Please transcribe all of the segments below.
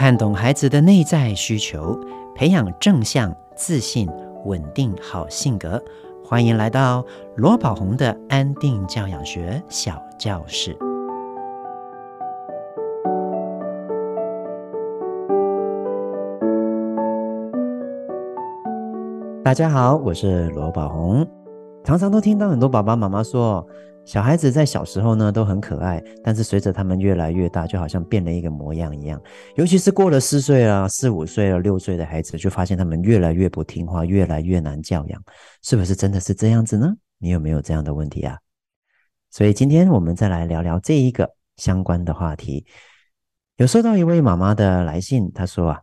看懂孩子的内在需求，培养正向、自信、稳定好性格。欢迎来到罗宝红的安定教养学小教室。大家好，我是罗宝红。常常都听到很多爸爸妈妈说，小孩子在小时候呢都很可爱，但是随着他们越来越大，就好像变了一个模样一样。尤其是过了4岁啊、4、5岁啊、6岁的孩子，就发现他们越来越不听话，越来越难教养。是不是真的是这样子呢？你有没有这样的问题啊？所以今天我们再来聊聊这一个相关的话题。有收到一位妈妈的来信，她说啊，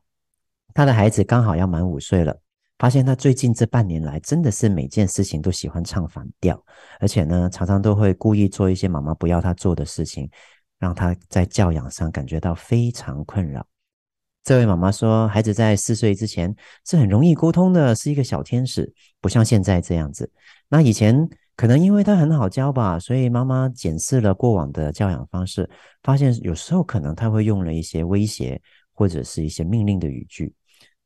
她的孩子刚好要满5岁了，发现他最近这半年来真的是每件事情都喜欢唱反调，而且呢常常都会故意做一些妈妈不要他做的事情，让他在教养上感觉到非常困扰。这位妈妈说，孩子在4岁之前是很容易沟通的，是一个小天使，不像现在这样子。那以前可能因为他很好教吧，所以妈妈检视了过往的教养方式，发现有时候可能他会用了一些威胁或者是一些命令的语句。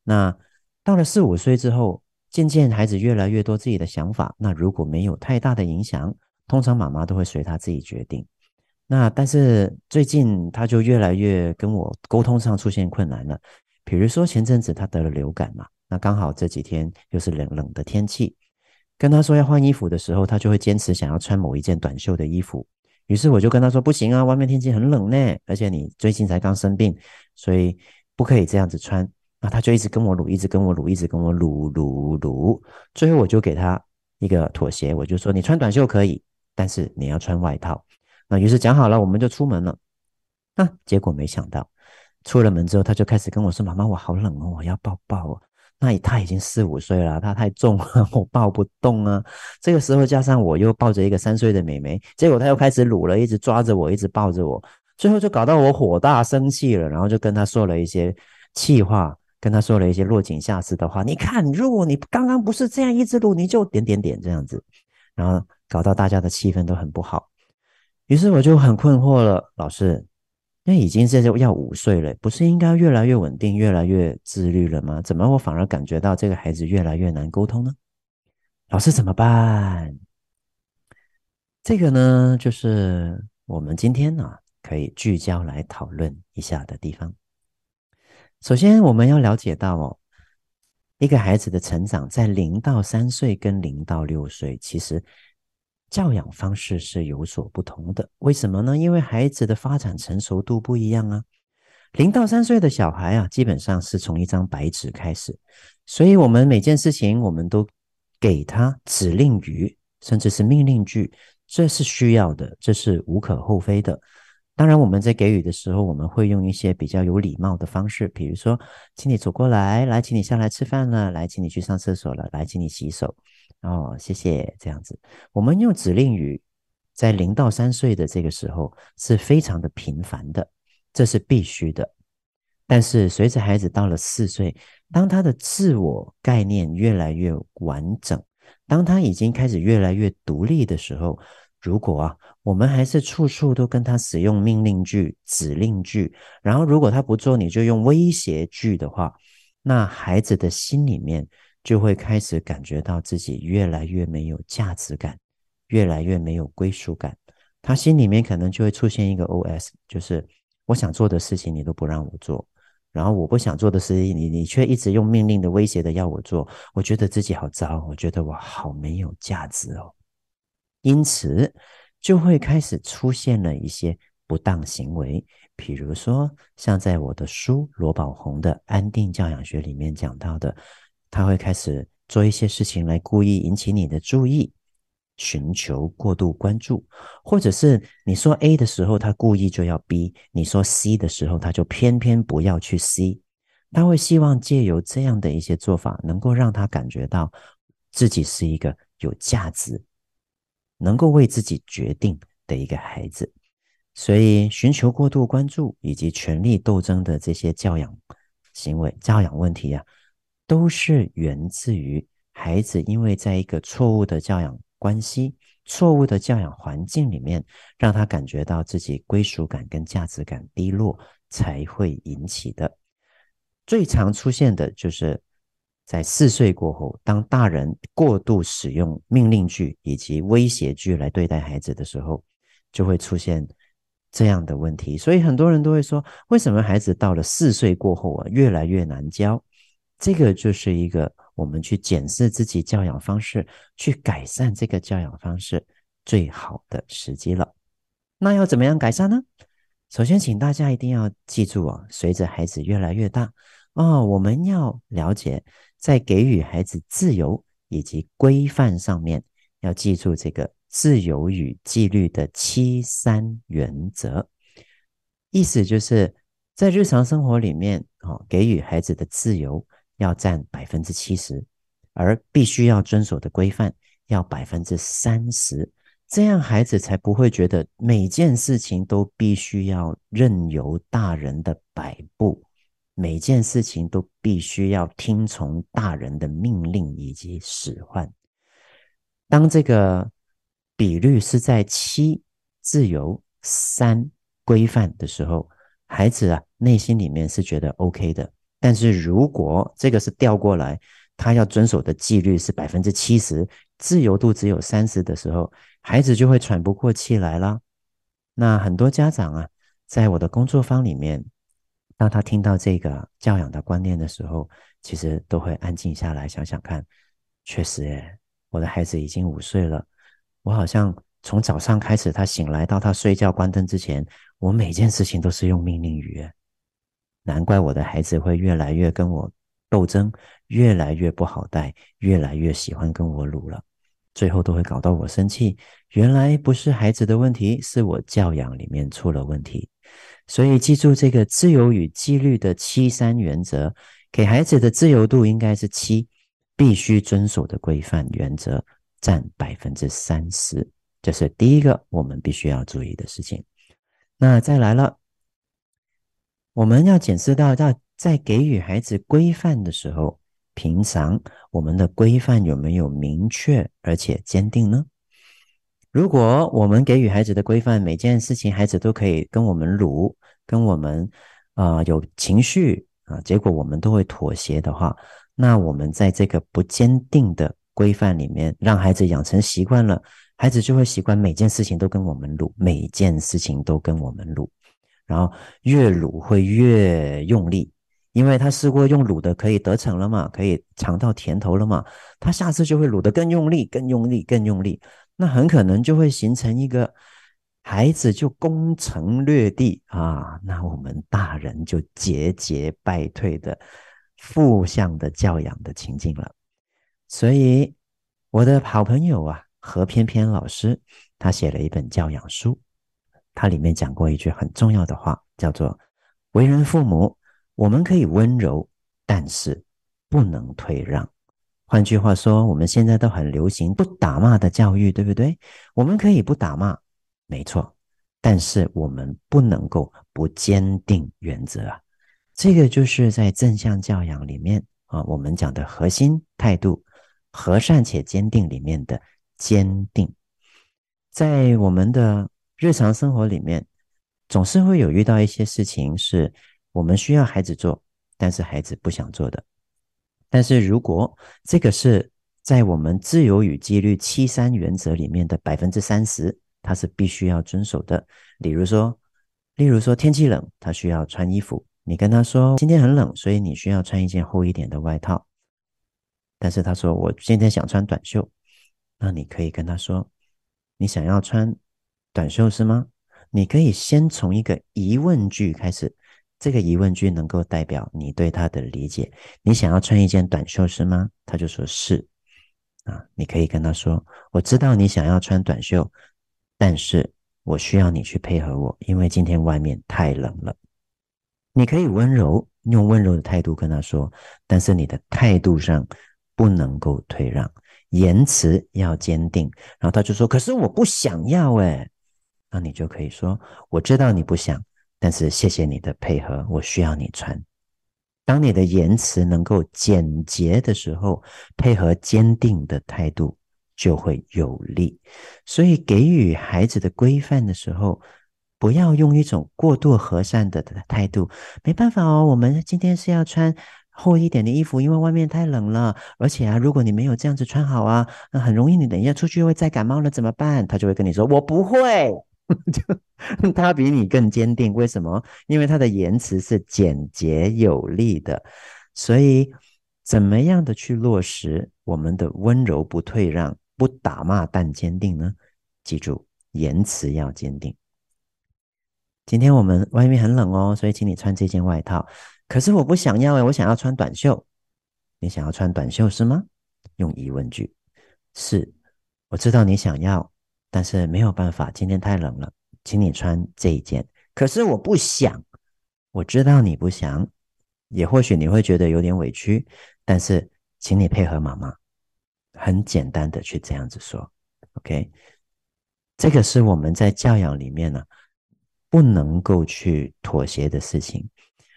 那到了4、5岁之后，渐渐孩子越来越多自己的想法，那如果没有太大的影响，通常妈妈都会随他自己决定。那但是最近他就越来越跟我沟通上出现困难了，比如说前阵子他得了流感嘛，那刚好这几天又是冷冷的天气，跟他说要换衣服的时候，他就会坚持想要穿某一件短袖的衣服。于是我就跟他说，不行啊，外面天气很冷呢，而且你最近才刚生病，所以不可以这样子穿。那他就一直跟我撸，最后我就给他一个妥协，我就说你穿短袖可以，但是你要穿外套。那于是讲好了，我们就出门了。那结果没想到出了门之后，他就开始跟我说，妈妈我好冷哦，我要抱抱哦。那他已经4、5岁了，他太重了，我抱不动啊。这个时候加上我又抱着一个3岁的妹妹，结果他又开始撸了，一直抓着我，一直抱着我，最后就搞到我火大生气了，然后就跟他说了一些气话，跟他说了一些落井下石的话，你看，如果你刚刚不是这样一直撸，你就点这样子，然后搞到大家的气氛都很不好。于是我就很困惑了，老师，因为已经是要5岁了，不是应该越来越稳定，越来越自律了吗？怎么我反而感觉到这个孩子越来越难沟通呢？老师怎么办？这个呢，就是我们今天啊，可以聚焦来讨论一下的地方。首先我们要了解到哦，一个孩子的成长在0到3岁跟0到6岁，其实教养方式是有所不同的。为什么呢？因为孩子的发展成熟度不一样啊。0到3岁的小孩啊，基本上是从一张白纸开始，所以我们每件事情我们都给他指令语，甚至是命令句，这是需要的，这是无可厚非的。当然我们在给予的时候，我们会用一些比较有礼貌的方式，比如说请你走过来，来请你下来吃饭了，来请你去上厕所了，来请你洗手哦，谢谢，这样子。我们用指令语在0到3岁的这个时候是非常的频繁的，这是必须的。但是随着孩子到了4岁，当他的自我概念越来越完整，当他已经开始越来越独立的时候，如果啊，我们还是处处都跟他使用命令句、指令句，然后如果他不做，你就用威胁句的话，那孩子的心里面就会开始感觉到自己越来越没有价值感，越来越没有归属感。他心里面可能就会出现一个 OS， 就是我想做的事情你都不让我做，然后我不想做的事情你却一直用命令的、威胁的要我做，我觉得自己好糟，我觉得我好没有价值哦。因此就会开始出现了一些不当行为，比如说像在我的书罗宝红的安定教养学里面讲到的，他会开始做一些事情来故意引起你的注意，寻求过度关注，或者是你说 A 的时候他故意就要 B， 你说 C 的时候他就偏偏不要去 C， 他会希望借由这样的一些做法能够让他感觉到自己是一个有价值，能够为自己决定的一个孩子。所以寻求过度关注以及权力斗争的这些教养行为、教养问题啊，都是源自于孩子因为在一个错误的教养关系、错误的教养环境里面，让他感觉到自己归属感跟价值感低落才会引起的。最常出现的就是在4岁过后，当大人过度使用命令句以及威胁句来对待孩子的时候，就会出现这样的问题。所以很多人都会说，为什么孩子到了4岁过后越来越难教？这个就是一个我们去检视自己教养方式，去改善这个教养方式最好的时机了。那要怎么样改善呢？首先请大家一定要记住随着孩子越来越大我们要了解在给予孩子自由以及规范上面，要记住这个自由与纪律的7-3原则。意思就是在日常生活里面给予孩子的自由要占 70%， 而必须要遵守的规范要 30%， 这样孩子才不会觉得每件事情都必须要任由大人的摆布，每件事情都必须要听从大人的命令以及使唤。当这个比率是在7自由3规范的时候，孩子内心里面是觉得 OK 的。但是如果这个是调过来，他要遵守的纪律是 70%， 自由度只有 30% 的时候，孩子就会喘不过气来啦。那很多家长在我的工作坊里面，当他听到这个教养的观念的时候，其实都会安静下来想想看，确实我的孩子已经5岁了，我好像从早上开始他醒来到他睡觉关灯之前，我每件事情都是用命令语，难怪我的孩子会越来越跟我斗争，越来越不好带，越来越喜欢跟我撸了，最后都会搞到我生气。原来不是孩子的问题，是我教养里面出了问题。所以记住这个自由与纪律的7-3原则，给孩子的自由度应该是7，必须遵守的规范原则占 30%， 这是第一个我们必须要注意的事情。那再来了，我们要检视到在给予孩子规范的时候，平常我们的规范有没有明确而且坚定呢？如果我们给予孩子的规范，每件事情孩子都可以跟我们撸，跟我们有情绪结果我们都会妥协的话，那我们在这个不坚定的规范里面让孩子养成习惯了，孩子就会习惯每件事情都跟我们撸，每件事情都跟我们撸，然后越撸会越用力，因为他试过用撸的可以得逞了嘛，可以尝到甜头了嘛，他下次就会撸的更用力更用力更用力，那很可能就会形成一个孩子就攻城略地那我们大人就节节败退的负向的教养的情境了。所以我的好朋友何翩翩老师，他写了一本教养书，他里面讲过一句很重要的话，叫做为人父母，我们可以温柔，但是不能退让。换句话说，我们现在都很流行不打骂的教育，对不对？我们可以不打骂，没错，但是我们不能够不坚定原则。这个就是在正向教养里面我们讲的核心态度，和善且坚定里面的坚定。在我们的日常生活里面，总是会有遇到一些事情是我们需要孩子做，但是孩子不想做的。但是如果这个是在我们自由与纪律7-3原则里面的 30%， 它是必须要遵守的。例如说天气冷，他需要穿衣服，你跟他说今天很冷，所以你需要穿一件厚一点的外套，但是他说我今天想穿短袖，那你可以跟他说你想要穿短袖是吗？你可以先从一个疑问句开始，这个疑问句能够代表你对他的理解。你想要穿一件短袖是吗？他就说是你可以跟他说我知道你想要穿短袖，但是我需要你去配合我，因为今天外面太冷了。你可以温柔，用温柔的态度跟他说，但是你的态度上不能够退让，言辞要坚定。然后他就说可是我不想要那你就可以说我知道你不想，但是谢谢你的配合，我需要你穿。当你的言辞能够简洁的时候，配合坚定的态度就会有力。所以给予孩子的规范的时候，不要用一种过度和善的态度，没办法哦，我们今天是要穿厚一点的衣服，因为外面太冷了，而且啊，如果你没有这样子穿好啊，那很容易你等一下出去会再感冒了怎么办？他就会跟你说我不会他比你更坚定，为什么？因为他的言辞是简洁有力的。所以怎么样的去落实我们的温柔不退让，不打骂但坚定呢？记住，言辞要坚定。今天我们外面很冷哦，所以请你穿这件外套，可是我不想要耶，我想要穿短袖。你想要穿短袖是吗？用疑问句。是，我知道你想要，但是没有办法，今天太冷了，请你穿这一件。可是我不想。我知道你不想，也或许你会觉得有点委屈，但是请你配合妈妈。很简单的去这样子说 OK， 这个是我们在教养里面呢，不能够去妥协的事情。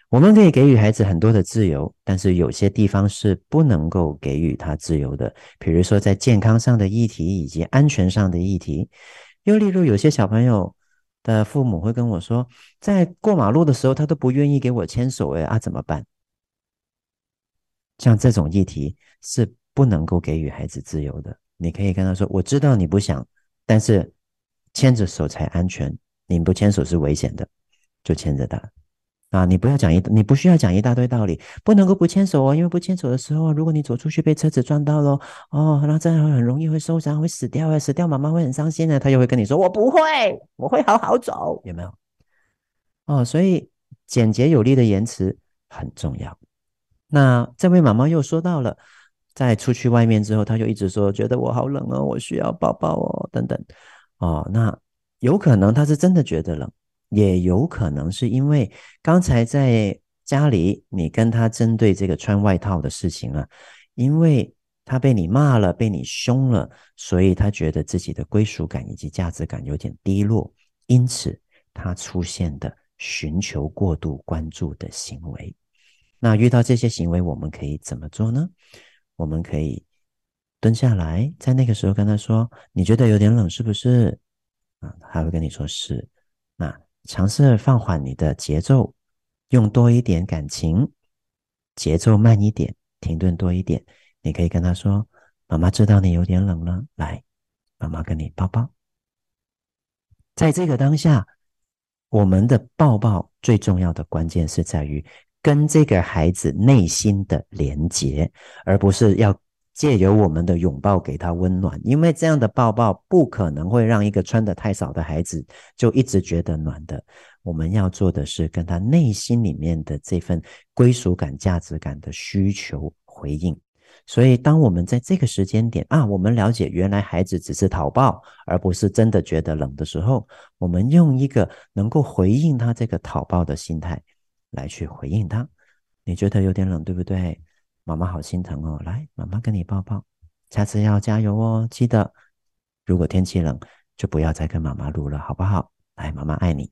我们可以给予孩子很多的自由，但是有些地方是不能够给予他自由的，比如说在健康上的议题以及安全上的议题。又例如有些小朋友的父母会跟我说，在过马路的时候他都不愿意给我牵手啊，怎么办？像这种议题是不能够给予孩子自由的。你可以跟他说，我知道你不想，但是牵着手才安全，你不牵手是危险的，就牵着他啊，你不需要讲一大堆道理，不能够不牵手哦，因为不牵手的时候，如果你走出去被车子撞到了哦，那这样很容易会受伤，会死掉，死掉妈妈会很伤心的。他又会跟你说我不会，我会好好走，有没有？哦，所以简洁有力的言辞很重要。那这位妈妈又说到了，在出去外面之后，她就一直说觉得我好冷哦，我需要抱抱哦，等等哦。那有可能她是真的觉得冷，也有可能是因为刚才在家里你跟他针对这个穿外套的事情啊，因为他被你骂了，被你凶了，所以他觉得自己的归属感以及价值感有点低落，因此他出现的寻求过度关注的行为。那遇到这些行为我们可以怎么做呢？我们可以蹲下来，在那个时候跟他说，你觉得有点冷是不是？他会跟你说是。那尝试放缓你的节奏，用多一点感情，节奏慢一点，停顿多一点。你可以跟他说，妈妈知道你有点冷了，来，妈妈跟你抱抱。在这个当下，我们的抱抱最重要的关键是在于跟这个孩子内心的连结，而不是要借由我们的拥抱给他温暖，因为这样的抱抱不可能会让一个穿得太少的孩子就一直觉得暖的。我们要做的是跟他内心里面的这份归属感、价值感的需求回应。所以当我们在这个时间点啊，我们了解原来孩子只是讨抱，而不是真的觉得冷的时候，我们用一个能够回应他这个讨抱的心态来去回应他。你觉得有点冷对不对？妈妈好心疼哦，来，妈妈跟你抱抱，下次要加油哦，记得如果天气冷就不要再跟妈妈撸了好不好？来，妈妈爱你，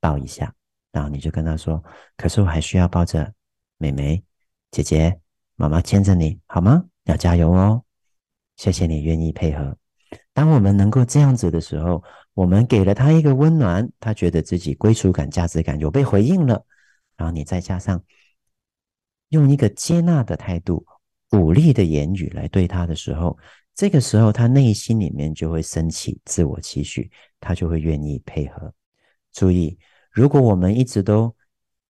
抱一下。然后你就跟她说，可是我还需要抱着妹妹姐姐，妈妈牵着你好吗？要加油哦，谢谢你愿意配合。当我们能够这样子的时候，我们给了她一个温暖，她觉得自己归属感、价值感有被回应了。然后你再加上用一个接纳的态度，鼓励的言语来对他的时候，这个时候他内心里面就会升起自我期许，他就会愿意配合。注意，如果我们一直都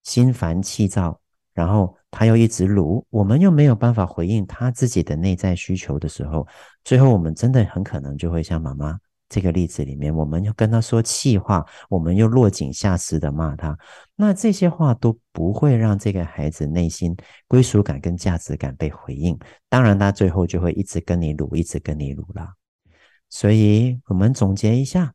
心烦气躁，然后他又一直鲁，我们又没有办法回应他自己的内在需求的时候，最后我们真的很可能就会像妈妈这个例子里面，我们又跟他说气话，我们又落井下石的骂他，那这些话都不会让这个孩子内心归属感跟价值感被回应，当然他最后就会一直跟你鲁，一直跟你鲁啦。所以我们总结一下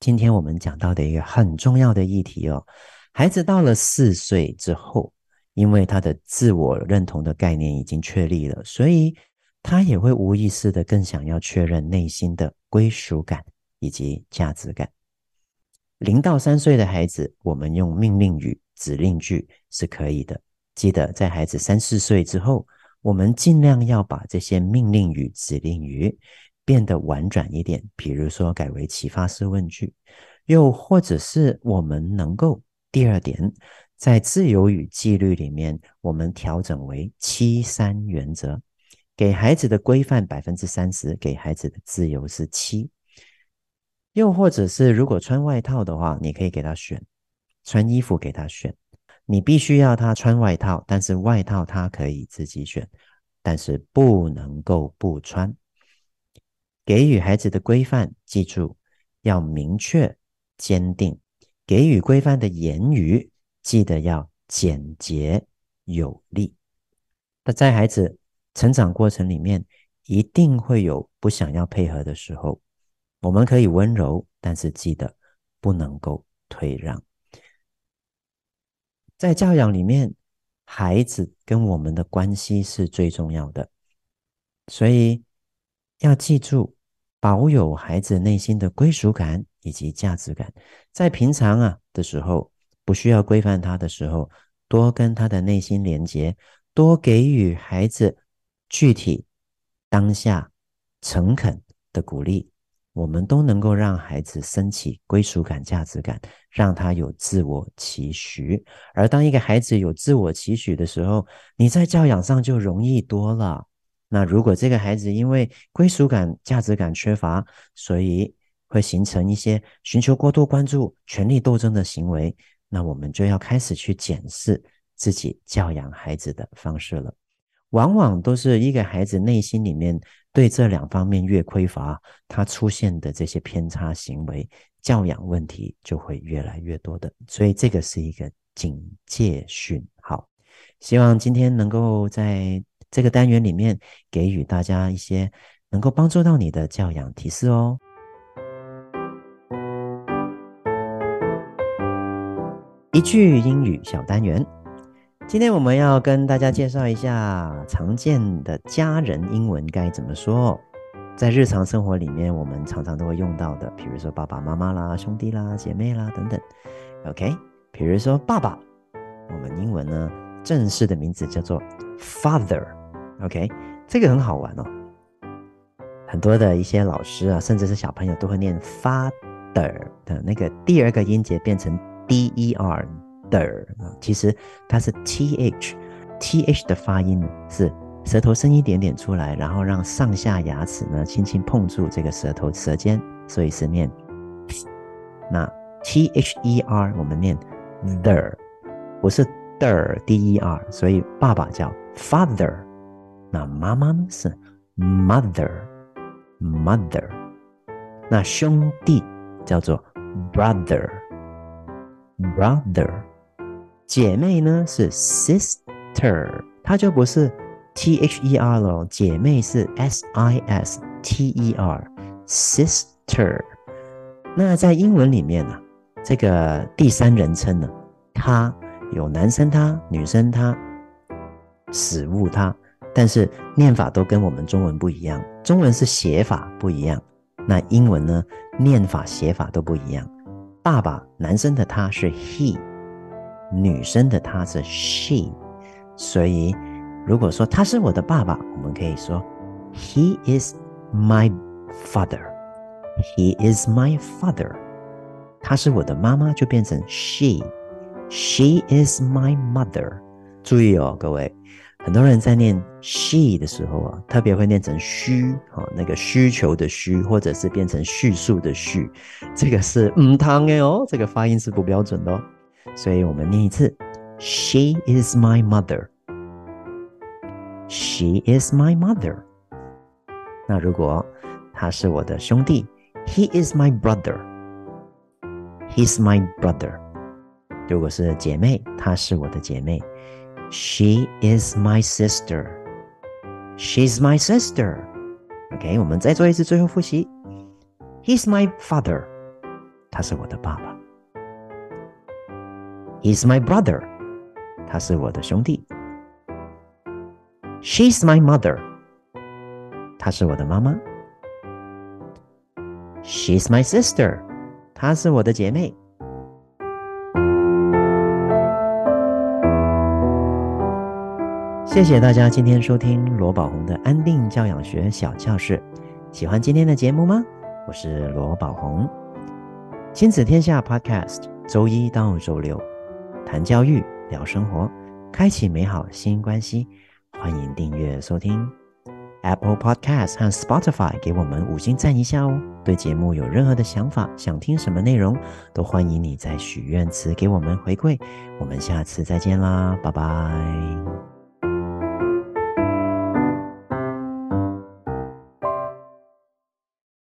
今天我们讲到的一个很重要的议题哦，孩子到了4岁之后，因为他的自我认同的概念已经确立了，所以他也会无意识的更想要确认内心的归属感以及价值感。0到3岁的孩子，我们用命令语、指令句是可以的。记得在孩子3、4岁之后，我们尽量要把这些命令语、指令语变得婉转一点，比如说改为启发式问句。又或者是我们能够，第二点，在自由与纪律里面，我们调整为7-3原则。给孩子的规范 30%， 给孩子的自由是7%。又或者是如果穿外套的话，你可以给他选，穿衣服给他选。你必须要他穿外套，但是外套他可以自己选，但是不能够不穿。给予孩子的规范，记住，要明确、坚定。给予规范的言语，记得要简洁有力。在孩子成长过程里面，一定会有不想要配合的时候，我们可以温柔，但是记得不能够退让。在教养里面，孩子跟我们的关系是最重要的，所以要记住，保有孩子内心的归属感以及价值感。在平常的时候，不需要规范他的时候，多跟他的内心连结，多给予孩子具体、当下、诚恳的鼓励，我们都能够让孩子升起归属感、价值感，让他有自我期许。而当一个孩子有自我期许的时候，你在教养上就容易多了。那如果这个孩子因为归属感、价值感缺乏，所以会形成一些寻求过度关注、权力斗争的行为，那我们就要开始去检视自己教养孩子的方式了。往往都是一个孩子内心里面对这两方面越匮乏，他出现的这些偏差行为，教养问题就会越来越多的。所以这个是一个警戒讯号。希望今天能够在这个单元里面给予大家一些能够帮助到你的教养提示哦。一句英语小单元，今天我们要跟大家介绍一下常见的家人英文该怎么说。在日常生活里面，我们常常都会用到的，比如说爸爸妈妈啦、兄弟啦、姐妹啦等等。 OK， 比如说爸爸，我们英文呢正式的名字叫做 Father。 OK， 这个很好玩哦，很多的一些老师甚至是小朋友都会念 Father 的那个第二个音节变成 D-E-R， 其实它是 TH 的发音，是舌头伸一点点出来，然后让上下牙齿呢轻轻碰触这个舌头舌尖，所以是念。那 THER 我们念 THER， 不是 DER D-E-R， 所以爸爸叫 Father， 那妈妈呢是 Mother， 那兄弟叫做 Brother， 姐妹呢是 Sister， 它就不是 THER 了，姐妹是 SISTER Sister。 那在英文里面，这个第三人称呢，它有男生他、女生他、死物他，但是念法都跟我们中文不一样，中文是写法不一样，那英文呢念法写法都不一样。爸爸男生的他是 he， 女生的他是 she， 所以如果说他是我的爸爸，我们可以说 He is my father， He is my father。 他是我的妈妈就变成 she， She is my mother。 注意哦各位，很多人在念 she 的时候，特别会念成需，那个需求的需，或者是变成叙述的叙，这个是汤的哦，这个发音是不标准的哦。所以我们念一次 She is my mother， She is my mother。 那如果他是我的兄弟， He is my brother， He's my brother。 如果是姐妹，她是我的姐妹，She is my sister. She's my sister. OK， 我们再做一次最后复习。He's my father. 他是我的爸爸。He's my brother. 他是我的兄弟。She's my mother. 他是我的妈妈。She's my sister. 她是我的姐妹。谢谢大家今天收听罗宝红的安定教养学小教室。喜欢今天的节目吗？我是罗宝红。亲子天下 Podcast 周一到周六谈教育，聊生活，开启美好新关系。欢迎订阅收听 Apple Podcast 和 Spotify， 给我们5星赞一下哦。对节目有任何的想法，想听什么内容，都欢迎你在许愿池给我们回馈。我们下次再见啦，拜拜。